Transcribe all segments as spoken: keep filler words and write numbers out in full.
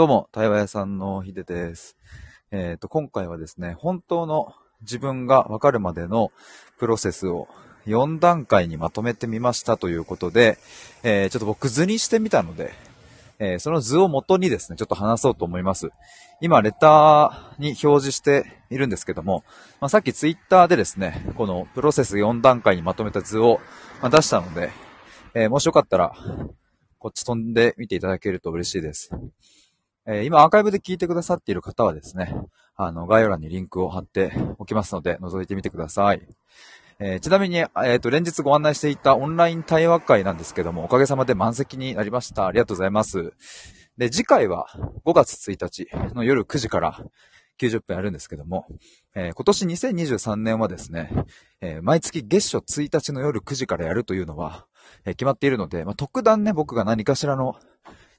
どうも、対話屋さんのひでです。えっと、今回はですね、本当の自分がわかるまでのプロセスをよんだんかいにまとめてみましたということで、えー、ちょっと僕図にしてみたので、えー、その図を元にですね、ちょっと話そうと思います。今、レターに表示しているんですけども、まあ、さっきツイッターでですね、このプロセスよんだんかいにまとめた図を出したので、えー、もしよかったら、こっち飛んでみていただけると嬉しいです。えー、今アーカイブで聞いてくださっている方はですね、あの、概要欄にリンクを貼っておきますので、覗いてみてください。えー、ちなみに、えーと、連日ご案内していたオンライン対話会なんですけども、おかげさまで満席になりました。ありがとうございます。で、次回はごがつついたちの夜くじからきゅうじゅっぷんやるんですけども、えー、今年にせんにじゅうさんねんはですね、えー、毎月月初ついたちの夜くじからやるというのは、えー、決まっているので、まあ、特段ね、僕が何かしらの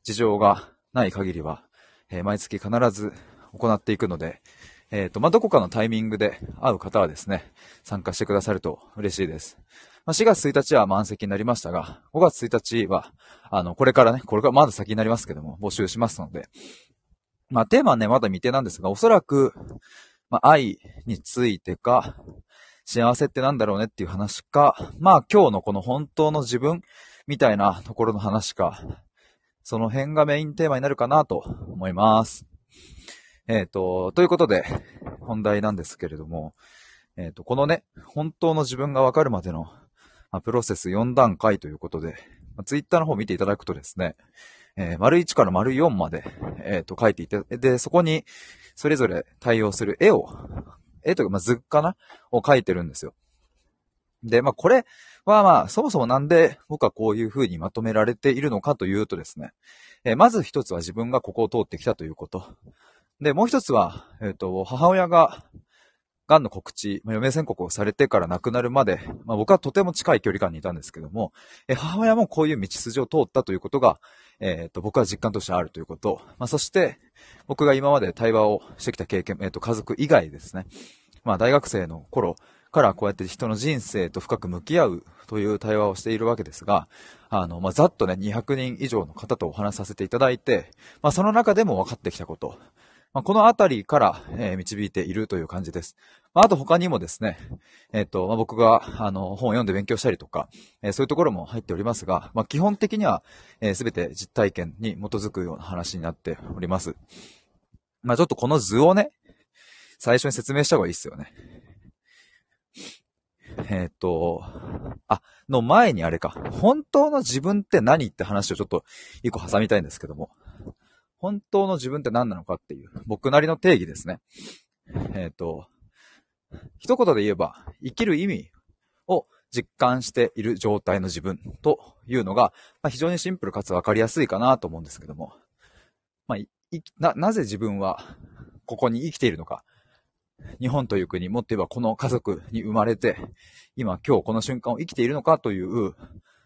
事情がない限りは、えー、毎月必ず行っていくので、えっと、まあ、どこかのタイミングで会う方はですね、参加してくださると嬉しいです。まあ、しがつついたちは満席になりましたが、ごがつついたちは、あの、これからね、これからまだ先になりますけども、募集しますので、まあ、テーマはね、まだ未定なんですが、おそらく、まあ、愛についてか、幸せってなんだろうねっていう話か、まあ、今日のこの本当の自分みたいなところの話か、その辺がメインテーマになるかなと思います。えっと、ということで、本題なんですけれども、えっと、このね、本当の自分がわかるまでの、まあ、プロセスよんだんかいということで、まあ、ツイッターの方見ていただくとですね、えー、まるいちからまるよんまで、えっと、書いていて、で、そこに、それぞれ対応する絵を、絵というか、まあ、図かなを書いてるんですよ。で、まあ、これはまあ、そもそもなんで僕はこういう風にまとめられているのかというとですね、えー、まず一つは自分がここを通ってきたということ。で、もう一つは、えっ、ー、と、母親が、癌の告知、余命宣告をされてから亡くなるまで、まあ、僕はとても近い距離感にいたんですけども、えー、母親もこういう道筋を通ったということが、えっ、ー、と、僕は実感としてあるということ。まあ、そして、僕が今まで対話をしてきた経験、えっ、ー、と、家族以外ですね。まあ、大学生の頃からこうやって人の人生と深く向き合うという対話をしているわけですが、あの、まあ、ざっとね、にひゃくにんいじょうの方とお話しさせていただいて、まあ、その中でも分かってきたこと。まあ、このあたりから、えー、導いているという感じです。まあ、あと他にもですね、えっと、まあ、僕が、あの、本を読んで勉強したりとか、えー、そういうところも入っておりますが、まあ、基本的には、えー、すべて実体験に基づくような話になっております。まあ、ちょっとこの図をね、最初に説明した方がいいですよね。えっと、あ、の前にあれか。本当の自分って何って話をちょっと一個挟みたいんですけども。本当の自分って何なのかっていう、僕なりの定義ですね。えっと、一言で言えば、生きる意味を実感している状態の自分というのが、まあ、非常にシンプルかつ分かりやすいかなと思うんですけども。まあ、いな、なぜ自分はここに生きているのか。日本という国、もっと言えばこの家族に生まれて、今今日この瞬間を生きているのかという、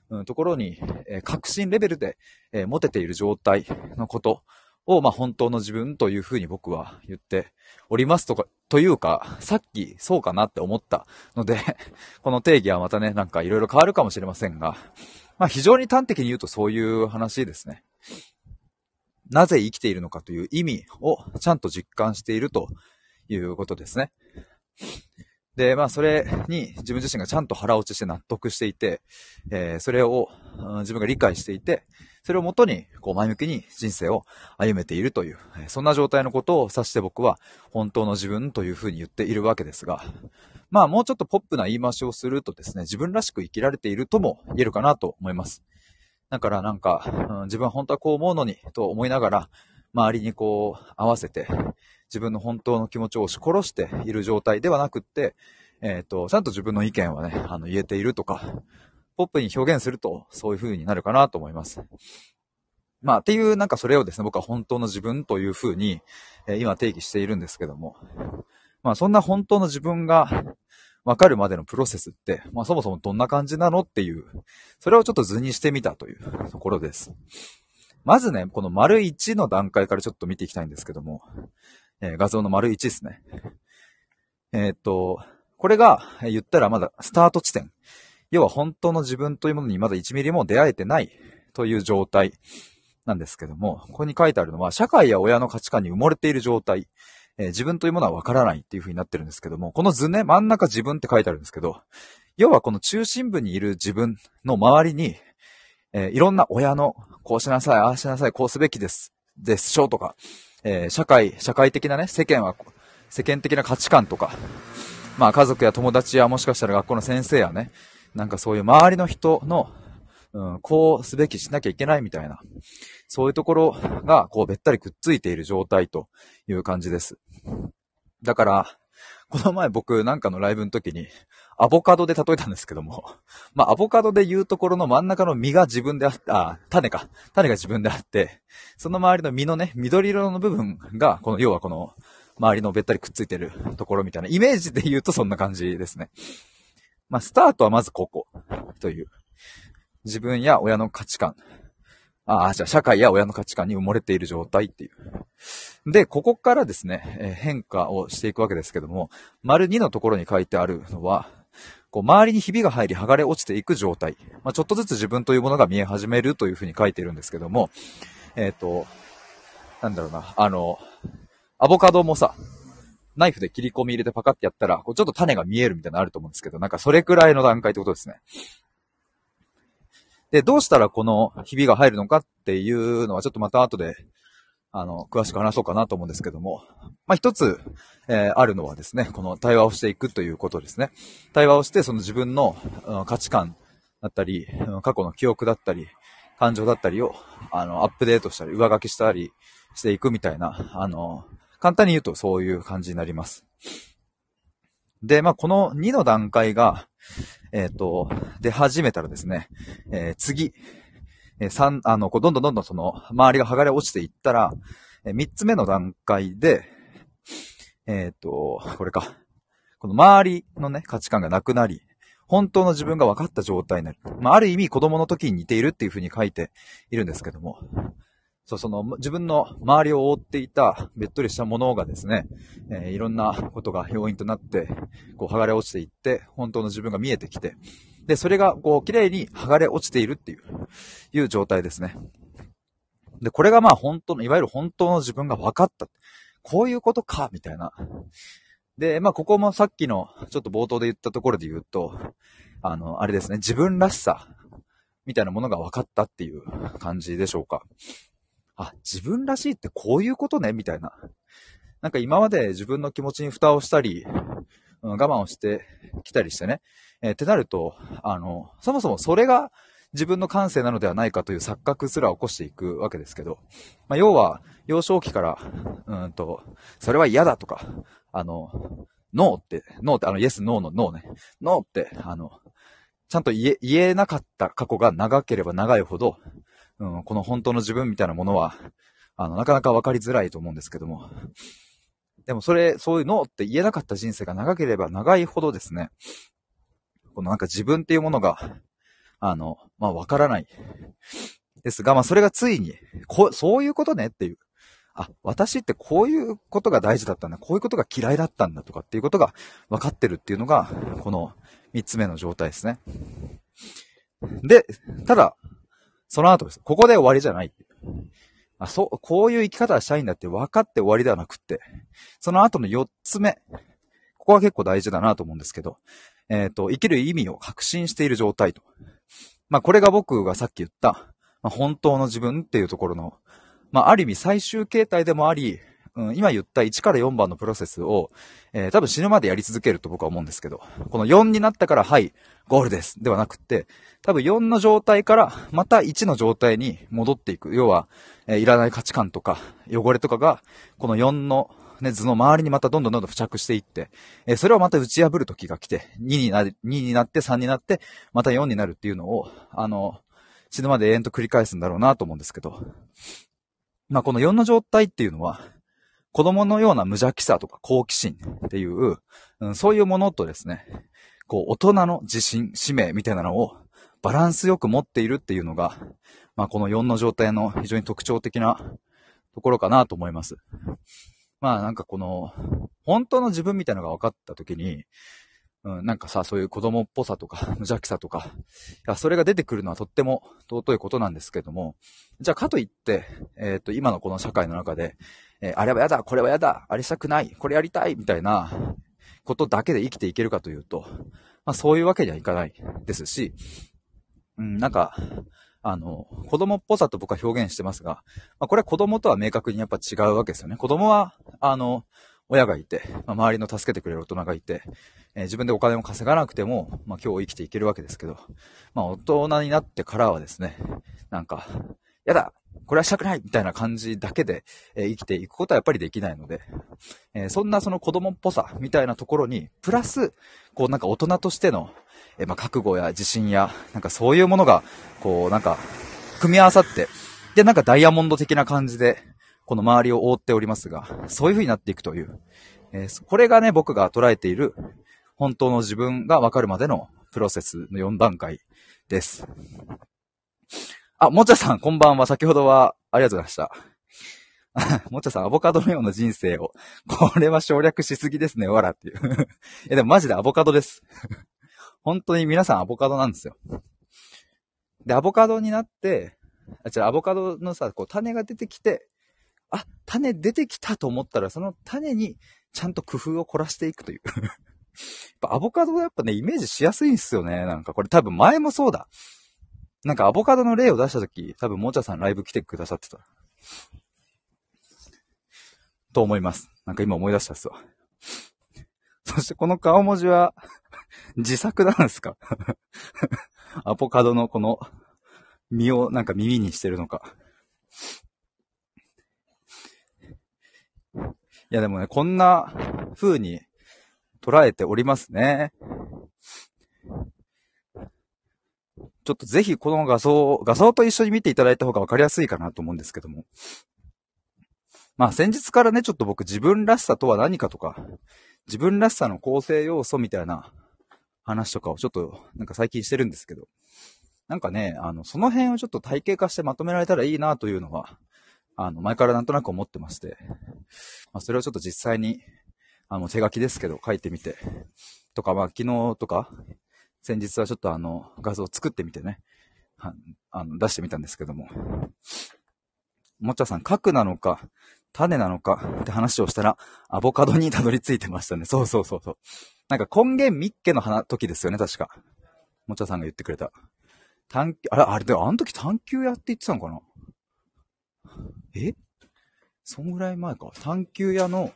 うん、ところに、えー、確信レベルで、えー、持てている状態のこと。を、まあ、本当の自分というふうに僕は言っておりますとか、というか、さっきそうかなって思ったので、この定義はまたね、なんかいろいろ変わるかもしれませんが、まあ、非常に端的に言うとそういう話ですね。なぜ生きているのかという意味をちゃんと実感しているということですね。で、まあ、それに自分自身がちゃんと腹落ちして納得していて、えー、それを、うん、自分が理解していて、それをもとに、こう、前向きに人生を歩めているという、えー、そんな状態のことを指して僕は、本当の自分というふうに言っているわけですが、まあ、もうちょっとポップな言い回しをするとですね、自分らしく生きられているとも言えるかなと思います。だから、なんか、うん、自分は本当はこう思うのに、と思いながら、周りにこう、合わせて、自分の本当の気持ちを押し殺している状態ではなくって、えっと、ちゃんと自分の意見はね、あの、言えているとか、ポップに表現すると、そういう風になるかなと思います。まあ、っていう、なんかそれをですね、僕は本当の自分という風に、えー、今定義しているんですけども、まあ、そんな本当の自分がわかるまでのプロセスって、まあ、そもそもどんな感じなのっていう、それをちょっと図にしてみたというところです。まずね、この丸いちの段階からちょっと見ていきたいんですけども、えー、画像の丸いちですね。えー、っと、これが言ったらまだスタート地点。要は本当の自分というものにまだいちミリも出会えてないという状態なんですけども、ここに書いてあるのは、社会や親の価値観に埋もれている状態、えー、自分というものはわからないっていう風になってるんですけども、この図ね、真ん中自分って書いてあるんですけど、要はこの中心部にいる自分の周りに、えー、いろんな親の、こうしなさい、ああしなさい、こうすべきです、でしょうとか、えー、社会、社会的なね、世間は、世間的な価値観とか、まあ家族や友達やもしかしたら学校の先生やね、なんかそういう周りの人の、うん、こうすべきしなきゃいけないみたいな、そういうところがこうべったりくっついている状態という感じです。だから、この前僕なんかのライブの時にアボカドで例えたんですけども、まあアボカドで言うところの真ん中の実が自分であって、あ、種か、種が自分であって、その周りの実のね、緑色の部分が、この、要はこの、周りのべったりくっついてるところみたいなイメージで言うとそんな感じですね。まあスタートはまずここという自分や親の価値観、ああじゃあ社会や親の価値観に埋もれている状態っていう。でここからですね、えー、変化をしていくわけですけども、丸にのところに書いてあるのはこう周りにひびが入り剥がれ落ちていく状態。まあちょっとずつ自分というものが見え始めるというふうに書いているんですけども、えっとなんだろうなあの。アボカドもさ、ナイフで切り込み入れてパカってやったら、こうちょっと種が見えるみたいなのあると思うんですけど、なんかそれくらいの段階ってことですね。で、どうしたらこのひびが入るのかっていうのはちょっとまた後で、あの、詳しく話そうかなと思うんですけども、まあ、一つ、えー、あるのはですね、この対話をしていくということですね。対話をして、その自分の、うん、価値観だったり、うん、過去の記憶だったり、感情だったりを、あの、アップデートしたり、上書きしたりしていくみたいな、あの、簡単に言うとそういう感じになります。で、まあ、このにの段階が、えっと、出始めたらですね、えー、次、えー、さん、あの、こうどんどんどんどんその、周りが剥がれ落ちていったら、えー、みっつめの段階で、えっと、これか。この周りのね、価値観がなくなり、本当の自分が分かった状態になる。まあ、ある意味子供の時に似ているっていうふうに書いているんですけども、そう、その、自分の周りを覆っていた、べっとりしたものがですね、えー、いろんなことが要因となって、こう、剥がれ落ちていって、本当の自分が見えてきて、で、それが、こう、綺麗に剥がれ落ちているっていう、いう状態ですね。で、これがまあ、本当の、いわゆる本当の自分が分かった。こういうことか、みたいな。で、まあ、ここもさっきの、ちょっと冒頭で言ったところで言うと、あの、あれですね、自分らしさ、みたいなものが分かったっていう感じでしょうか。あ、自分らしいってこういうことねみたいな。なんか今まで自分の気持ちに蓋をしたり、うん、我慢をしてきたりしてね。えー、ってなると、あの、そもそもそれが自分の感性なのではないかという錯覚すら起こしていくわけですけど、まあ、要は幼少期から、うんと、それは嫌だとか、あの、ノーって、ノーって、あの、イエス、ノーのノーね。ノーって、あの、ちゃんと言え、言えなかった過去が長ければ長いほど、うん、この本当の自分みたいなものは、あの、なかなか分かりづらいと思うんですけども。でもそれ、そういうのって言えなかった人生が長ければ長いほどですね、このなんか自分っていうものが、あの、まあ分からない。ですが、まあそれがついに、こう、そういうことねっていう。あ、私ってこういうことが大事だったんだ、こういうことが嫌いだったんだとかっていうことが分かってるっていうのが、この三つ目の状態ですね。で、ただ、その後です。ここで終わりじゃない。あ、そう、こういう生き方はしたいんだって分かって終わりではなくって、その後のよっつめ。ここは結構大事だなと思うんですけど、えっと、生きる意味を確信している状態と。まあ、これが僕がさっき言った、まあ、本当の自分っていうところの、まあ、ある意味最終形態でもあり、うん、今言ったいちからよんばんのプロセスを、えー、多分死ぬまでやり続けると僕は思うんですけど、このよんになったからはい、ゴールですではなくって、多分よんの状態からまたいちの状態に戻っていく。要は、えー、いらない価値観とか汚れとかが、このよんの、ね、図の周りにまたどんどんどんどん付着していって、えー、それをまた打ち破る時が来て、2になる、2になってさんになって、またよんになるっていうのを、あの、死ぬまで延々と繰り返すんだろうなと思うんですけど、まあ、このよんの状態っていうのは、子供のような無邪気さとか好奇心っていう、うん、そういうものとですね、こう、大人の自信、使命みたいなのをバランスよく持っているっていうのが、まあ、このよんの状態の非常に特徴的なところかなと思います。まあ、なんかこの、本当の自分みたいなのが分かったときに、うん、なんかさ、そういう子供っぽさとか、無邪気さとか、いや、それが出てくるのはとっても尊いことなんですけども、じゃあかといって、えっと、今のこの社会の中で、えー、あれはやだ、これはやだ、あれしたくない、これやりたい、みたいなことだけで生きていけるかというと、まあそういうわけにはいかないですし、うん、なんか、あの、子供っぽさと僕は表現してますが、まあこれは子供とは明確にやっぱ違うわけですよね。子供は、あの、親がいて、まあ、周りの助けてくれる大人がいて、えー、自分でお金を稼がなくても、まあ、今日生きていけるわけですけど、まあ、大人になってからはですね、なんか、やだこれはしたくないみたいな感じだけで、えー、生きていくことはやっぱりできないので、えー、そんなその子供っぽさみたいなところに、プラス、こうなんか大人としての、えー、まあ、覚悟や自信や、なんかそういうものが、こうなんか、組み合わさって、で、なんかダイヤモンド的な感じで、この周りを覆っておりますが、そういう風になっていくという、えー、これがね、僕が捉えている本当の自分が分かるまでのプロセスのよんだんかいです。あ、もちゃさん、こんばんは。先ほどはありがとうございました。もちゃさん、アボカドのような人生を、これは省略しすぎですね、わらっていう。え、でもマジでアボカドです。本当に皆さんアボカドなんですよ。で、アボカドになって、あ、違う、アボカドのさ、こう種が出てきて、あ、種出てきたと思ったら、その種にちゃんと工夫を凝らしていくという。やっぱアボカドはやっぱね、イメージしやすいんですよね。なんかこれ多分前もそうだ。なんかアボカドの例を出したとき、多分もちゃさんライブ来てくださってた。と思います。なんか今思い出したっすわ。そしてこの顔文字は自作なんですかアボカドのこの実をなんか耳にしてるのか。いやでもね、こんな風に捉えておりますね。ちょっとぜひこの画像、画像と一緒に見ていただいた方がわかりやすいかなと思うんですけども。まあ先日からね、ちょっと僕自分らしさとは何かとか、自分らしさの構成要素みたいな話とかをちょっとなんか最近してるんですけど、なんかね、あの、その辺をちょっと体系化してまとめられたらいいなというのは、あの、前からなんとなく思ってまして、まあ、それをちょっと実際に、あの、手書きですけど、書いてみて、とか、まあ、昨日とか、先日はちょっとあの、画像を作ってみてね、はあの出してみたんですけども、もっちゃさん、核なのか、種なのかって話をしたら、アボカドにたどり着いてましたね。そうそうそうそう。なんか根源密家の花時ですよね、確か。もっちゃさんが言ってくれた。探求、あれ、あれで、あの時探求やって言ってたのかなえそんぐらい前か。探求屋の、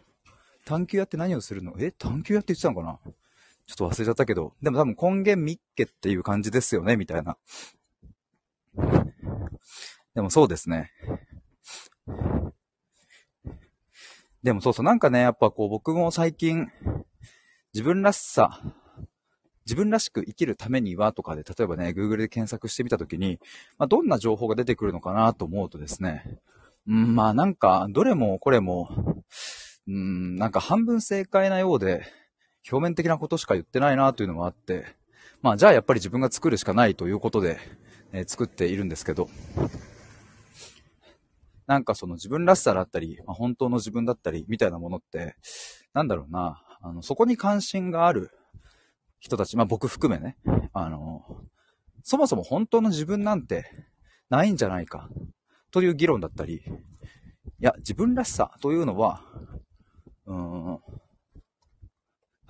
探求屋って何をするのえ探求屋って言ってたのかなちょっと忘れちゃったけど。でも多分根源密家っていう感じですよね、みたいな。でもそうですね。でもそうそう、なんかね、やっぱこう僕も最近、自分らしさ、自分らしく生きるためにはとかで、例えばね、Google で検索してみたときに、まあ、どんな情報が出てくるのかなと思うとですね、うん、まあなんか、どれもこれも、うん、なんか半分正解なようで、表面的なことしか言ってないなというのもあって、まあじゃあやっぱり自分が作るしかないということで、えー、作っているんですけど、なんかその自分らしさだったり、まあ、本当の自分だったりみたいなものって、なんだろうな、あのそこに関心がある、人たち、まあ僕含めね、あの、そもそも本当の自分なんてないんじゃないかという議論だったり、いや、自分らしさというのは、うーん、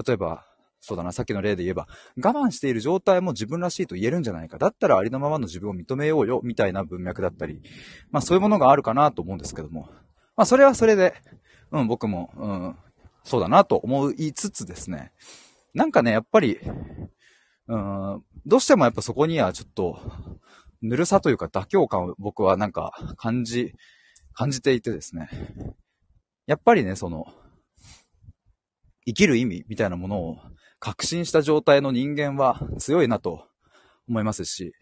例えば、そうだな、さっきの例で言えば、我慢している状態も自分らしいと言えるんじゃないか。だったらありのままの自分を認めようよ、みたいな文脈だったり、まあそういうものがあるかなと思うんですけども、まあそれはそれで、うん、僕も、うん、そうだなと思いつつですね、なんかね、やっぱり、うーん、どうしてもやっぱそこにはちょっと、ぬるさというか妥協感を僕はなんか感じ、感じていてですね。やっぱりね、その、生きる意味みたいなものを確信した状態の人間は強いなと思いますし、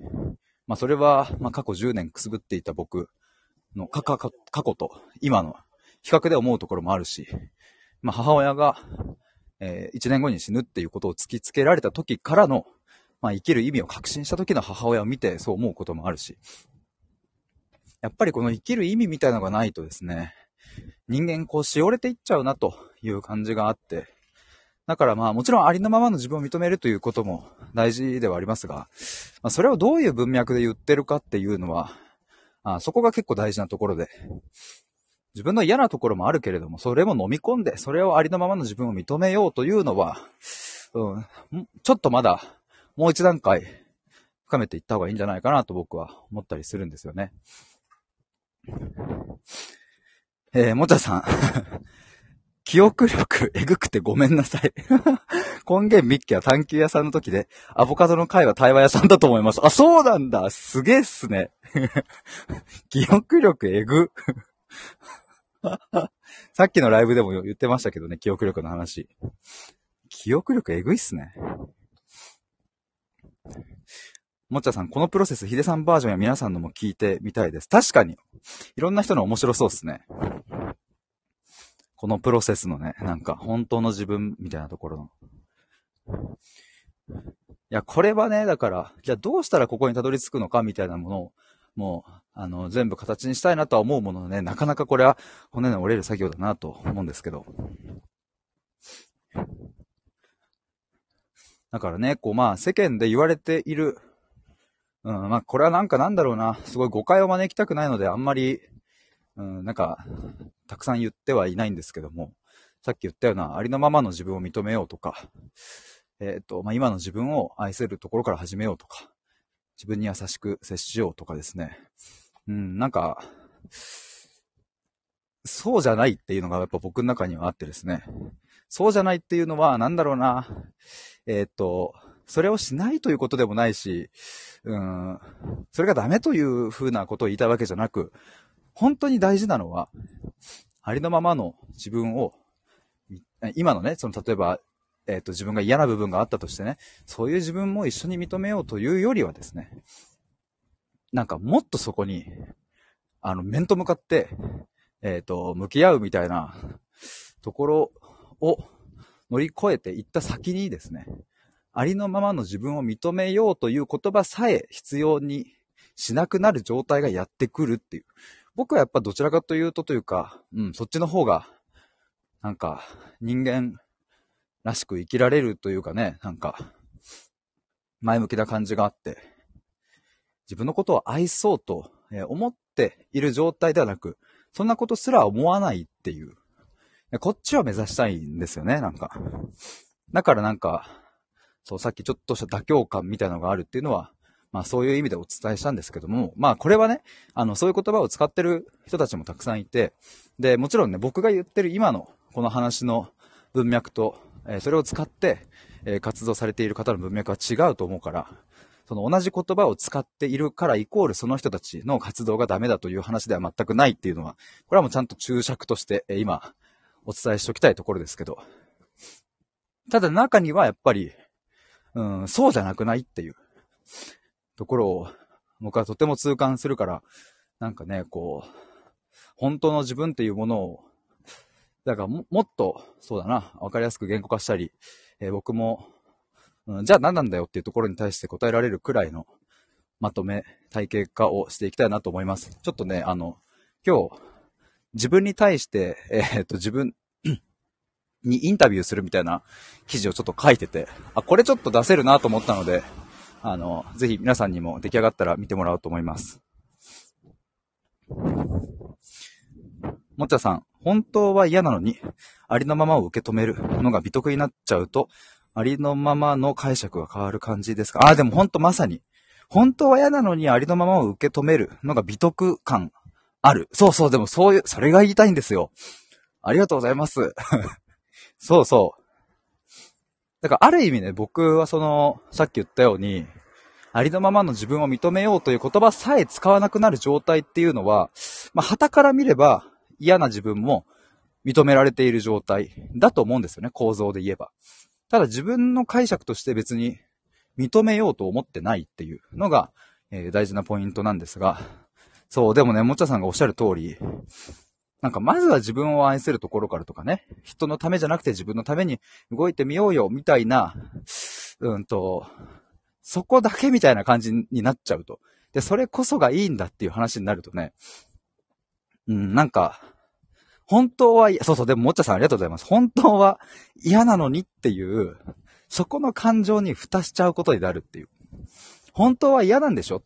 まあそれは、まあ過去じゅうねんくすぶっていた僕の過去と今の比較で思うところもあるし、まあ母親が、えー、いちねんごに死ぬっていうことを突きつけられた時からの、まあ生きる意味を確信した時の母親を見てそう思うこともあるし、やっぱりこの生きる意味みたいなのがないとですね、人間こうしおれていっちゃうなという感じがあって、だからまあもちろんありのままの自分を認めるということも大事ではありますが、まあ、それをどういう文脈で言ってるかっていうのは、あ、そこが結構大事なところで、自分の嫌なところもあるけれども、それも飲み込んで、それをありのままの自分を認めようというのは、うん、ちょっとまだもう一段階深めていった方がいいんじゃないかなと僕は思ったりするんですよね。えー、もちゃさん。記憶力えぐくてごめんなさい。根源ミッキーは探求屋さんの時で、アボカドの会は対話屋さんだと思います。あ、そうなんだ。すげえっすね。記憶力えぐ。さっきのライブでも言ってましたけどね、記憶力の話。記憶力えぐいっすね。もっちゃさん、このプロセス、ヒデさんバージョンや皆さんのも聞いてみたいです。確かに。いろんな人の面白そうっすね。このプロセスのね、なんか本当の自分みたいなところの。いや、これはね、だから、じゃあどうしたらここにたどり着くのかみたいなものを、もう、あの、全部形にしたいなとは思うものね、なかなかこれは骨の折れる作業だなと思うんですけど。だからね、こうまあ世間で言われている、うん、まあこれはなんかなんだろうな、すごい誤解を招きたくないのであんまり、うん、なんか、たくさん言ってはいないんですけども、さっき言ったようなありのままの自分を認めようとか、えっと、まあ、今の自分を愛せるところから始めようとか、自分に優しく接しようとかですね。うん、なんか、そうじゃないっていうのがやっぱ僕の中にはあってですね。そうじゃないっていうのはなんだろうな、えっと、それをしないということでもないし、うん、それがダメというふうなことを言いたいわけじゃなく、本当に大事なのは、ありのままの自分を、今のね、その例えば、えっと、自分が嫌な部分があったとしてね、そういう自分も一緒に認めようというよりはですね、なんかもっとそこに、あの、面と向かって、えっと、向き合うみたいなところを乗り越えていった先にですね、ありのままの自分を認めようという言葉さえ必要にしなくなる状態がやってくるっていう。僕はやっぱどちらかというとというか、うん、そっちの方が、なんか、人間らしく生きられるというかね、なんか、前向きな感じがあって、自分のことを愛そうと思っている状態ではなく、そんなことすら思わないっていう。こっちを目指したいんですよね、なんか。だからなんか、そう、さっきちょっとした妥協感みたいなのがあるっていうのは、まあそういう意味でお伝えしたんですけども、まあこれはね、あのそういう言葉を使ってる人たちもたくさんいて、で、もちろんね、僕が言ってる今のこの話の文脈と、えー、それを使って、えー、活動されている方の文脈は違うと思うから、その同じ言葉を使っているからイコールその人たちの活動がダメだという話では全くないっていうのは、これはもうちゃんと注釈として、えー、今お伝えしておきたいところですけど、ただ中にはやっぱり、うん、そうじゃなくないっていう。ところを僕はとても痛感するから、なんかね、こう、本当の自分っていうものを、だから も, もっと、そうだな、わかりやすく言語化したり、えー、僕も、うん、じゃあ何なんだよっていうところに対して答えられるくらいのまとめ、体系化をしていきたいなと思います。ちょっとね、あの、今日、自分に対して、えー、っと、自分にインタビューするみたいな記事をちょっと書いてて、あ、これちょっと出せるなと思ったので、あの、ぜひ皆さんにも出来上がったら見てもらおうと思います。もっちゃさん、本当は嫌なのに、ありのままを受け止めるのが美徳になっちゃうと、ありのままの解釈が変わる感じですか？ああ、でも本当まさに。本当は嫌なのにありのままを受け止めるのが美徳感ある。そうそう、でもそういう、それが言いたいんですよ。ありがとうございます。そうそう。だからある意味ね、僕はその、さっき言ったように、ありのままの自分を認めようという言葉さえ使わなくなる状態っていうのは、まあ、傍から見れば嫌な自分も認められている状態だと思うんですよね、構造で言えば。ただ自分の解釈として別に認めようと思ってないっていうのが、えー、大事なポイントなんですが、そう、でもね、もっちゃさんがおっしゃる通り、なんかまずは自分を愛せるところからとかね、人のためじゃなくて自分のために動いてみようよみたいな、うんと、そこだけみたいな感じになっちゃうと。で、それこそがいいんだっていう話になるとね、うん、なんか、本当は、そうそう、でももっちゃさんありがとうございます。本当は嫌なのにっていう、そこの感情に蓋しちゃうことになるっていう。本当は嫌なんでしょ？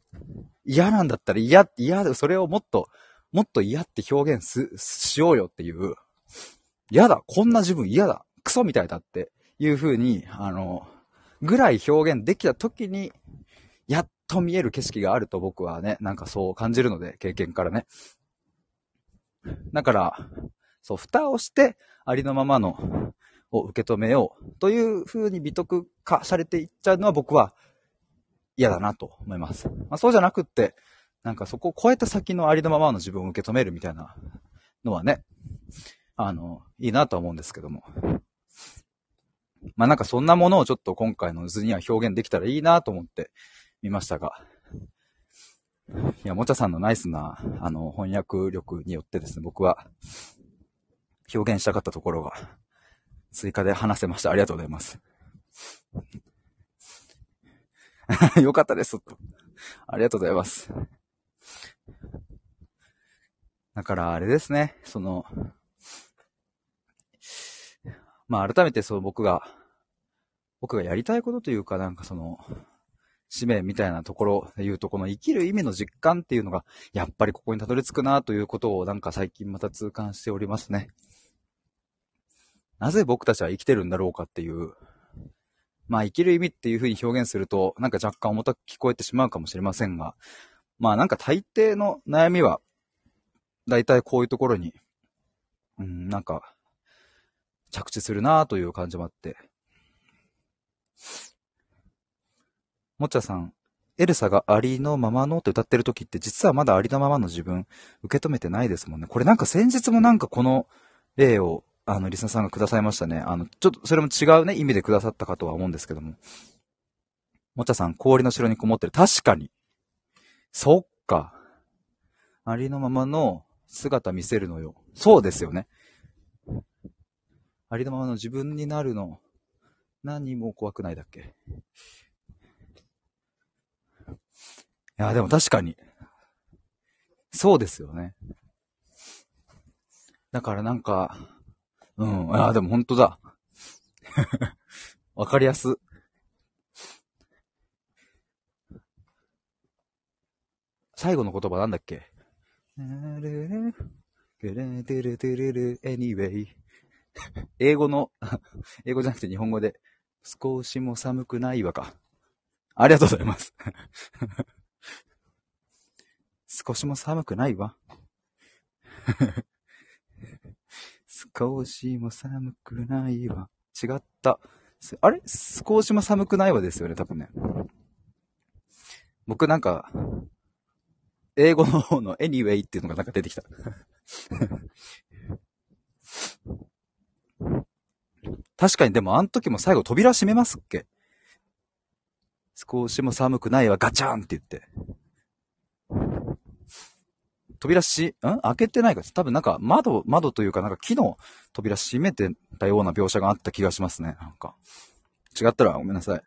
嫌なんだったら嫌、嫌、それをもっと、もっと嫌って表現す、しようよっていう。嫌だ、こんな自分嫌だ、クソみたいだっていう風に、あの、ぐらい表現できた時に、やっと見える景色があると僕はね、なんかそう感じるので、経験からね。だから、そう、蓋をして、ありのままの、を受け止めよう、という風に美徳化されていっちゃうのは僕は嫌だなと思います。まあそうじゃなくって、なんかそこを超えた先のありのままの自分を受け止めるみたいなのはね、あの、いいなとは思うんですけども。まあなんかそんなものをちょっと今回の図には表現できたらいいなと思ってみましたが、いや、もちゃさんのナイスな、あの、翻訳力によってですね、僕は表現したかったところが追加で話せました。ありがとうございます。よかったです。ありがとうございます。だからあれですね、その、まあ改めてその僕が、僕がやりたいことというか、なんかその、使命みたいなところで言うと、この生きる意味の実感っていうのが、やっぱりここにたどり着くなということをなんか最近また痛感しておりますね。なぜ僕たちは生きてるんだろうかっていう、まあ生きる意味っていうふうに表現すると、なんか若干重たく聞こえてしまうかもしれませんが、まあなんか大抵の悩みは、だいたいこういうところに、うん、なんか、着地するなという感じもあって、もっちゃさん、エルサがありのままのって歌ってる時って実はまだありのままの自分受け止めてないですもんね。これなんか先日もなんかこの例をあのリスナーさんがくださいましたね。あのちょっとそれも違うね意味でくださったかとは思うんですけども、もっちゃさん氷の城にこもってる。確かに、そっか、ありのままの姿見せるのよ。そうですよね。ありのままの自分になるの何も怖くないだっけ。いや、でも確かに。そうですよね。だからなんか、うん、いや、でも本当だ。わかりやす。最後の言葉なんだっけ？Anyway。英語の、英語じゃなくて日本語で、少しも寒くないわか。ありがとうございます。少しも寒くないわ。少しも寒くないわ。違った。あれ？少しも寒くないわですよね、多分ね。僕なんか、英語の方の anyway っていうのがなんか出てきた。確かに、でもあの時も最後扉閉めますっけ？少しも寒くないわ、ガチャンって言って。扉し、ん？開けてないか。多分なんか窓、窓というかなんか木の扉閉めてたような描写があった気がしますね。なんか。違ったらごめんなさい。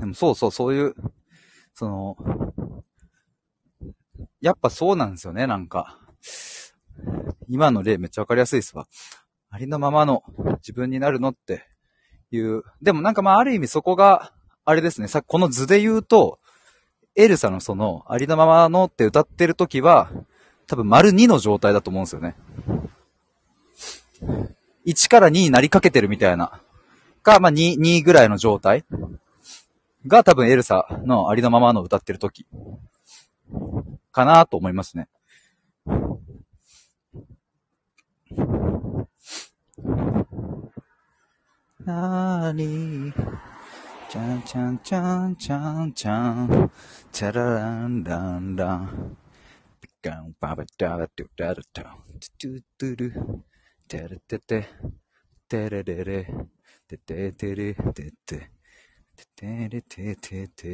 でもそうそう、そういう、その、やっぱそうなんですよね、なんか。今の例めっちゃわかりやすいですわ。ありのままの自分になるのっていう。でもなんかまあある意味そこが、あれですね、さっきこの図で言うと、エルサのその、ありのままのって歌ってるときは、多分丸にの状態だと思うんですよね。いちからにになりかけてるみたいな。か、まあに、にぐらいの状態が多分エルサのありのままの歌ってるときかなと思いますね。なーにちゃんちゃんちゃんちゃんちゃんチャラランランランピカンパパタラトゥタラトゥトゥトゥルテレテテテレレレテテテレテテテレテテテテ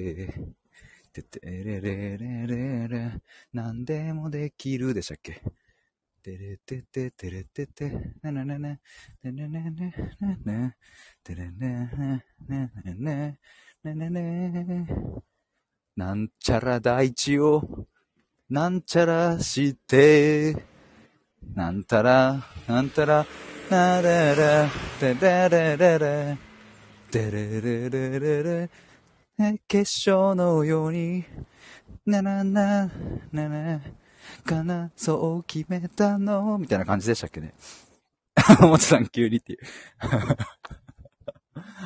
レレレレレなんでもできるでしたっけ？テレテテテレテテナナナナナナナナナテレナナナナナナナナなんちゃら大地をなんちゃらしてなんたらなんたらなららでららららでれれれれれ結晶のようになななななかな、そう決めたのみたいな感じでしたっけね。もちさん急にっていう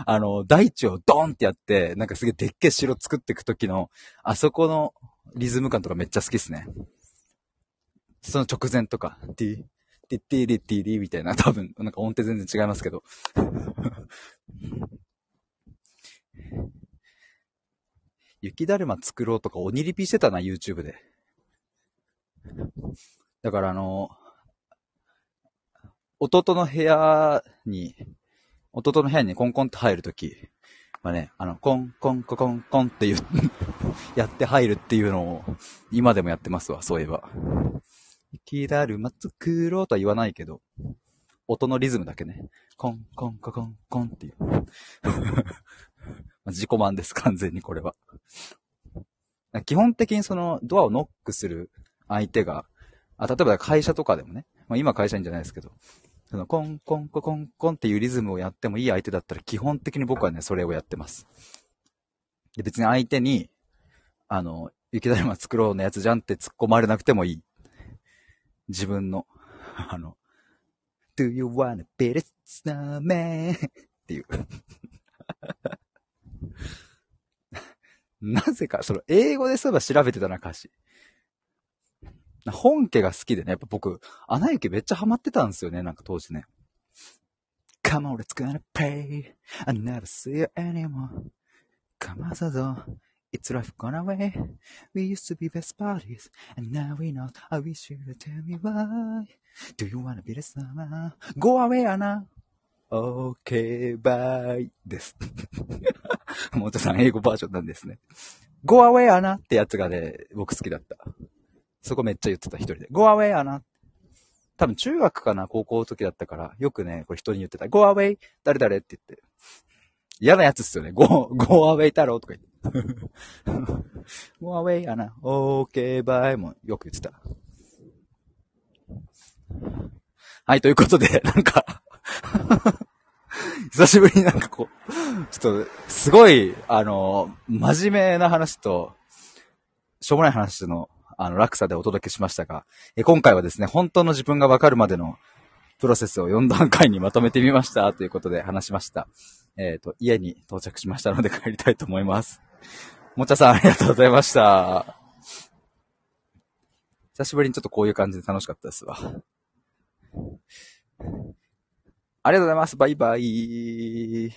あの大地をドンってやってなんかすげえでっけえ城作っていく時のあそこのリズム感とかめっちゃ好きですね。その直前とかティティティリティリみたいな、多分なんか音程全然違いますけど雪だるま作ろうとか鬼リピしてたな YouTube で。だからあの弟の部屋に弟の部屋にコンコンって入るときまあね、あのコンコンココンコンっていうやって入るっていうのを今でもやってますわ。そういえば雪だるま作ろうとは言わないけど音のリズムだけね、コンコンココンコンっていう自己満です完全にこれは。基本的にそのドアをノックする相手が、あ、例えば会社とかでもね、まあ、今会社員じゃないですけどそのコンコンココンコンっていうリズムをやってもいい相手だったら基本的に僕はねそれをやってます。で別に相手にあの雪だるま作ろうのやつじゃんって突っ込まれなくてもいい。自分のあの Do you wanna be the snowman っていうなぜかその英語でそういえば調べてたな歌詞。本家が好きでね、やっぱ僕アナ雪めっちゃハマってたんですよね、なんか当時ね。 Come on, let's gonna play, I never see you anymore, Come on, so so, it's life gone away, We used to be best buddies, And now we know, I wish you would tell me why, Do you wanna be the summer, Go away, Anna Okay, bye ですもとさん英語バージョンなんですね。 Go away, Anna ってやつがね僕好きだった。そこめっちゃ言ってた一人で。Go away, Anna。多分中学かな高校の時だったから、よくね、これ人に言ってた。Go away! 誰誰って言って。嫌なやつっすよね。Go, go away 太郎とか言って。Go away, Anna. Okay, bye. もよく言ってた。はい、ということで、なんか、久しぶりになんかこう、ちょっと、すごい、あの、真面目な話と、しょうもない話の、あの、落差でお届けしましたが、え、今回はですね、本当の自分がわかるまでのプロセスをよん段階にまとめてみましたということで話しました。えっと、家に到着しましたので帰りたいと思います。もちゃさんありがとうございました。久しぶりにちょっとこういう感じで楽しかったですわ。ありがとうございます。バイバイ。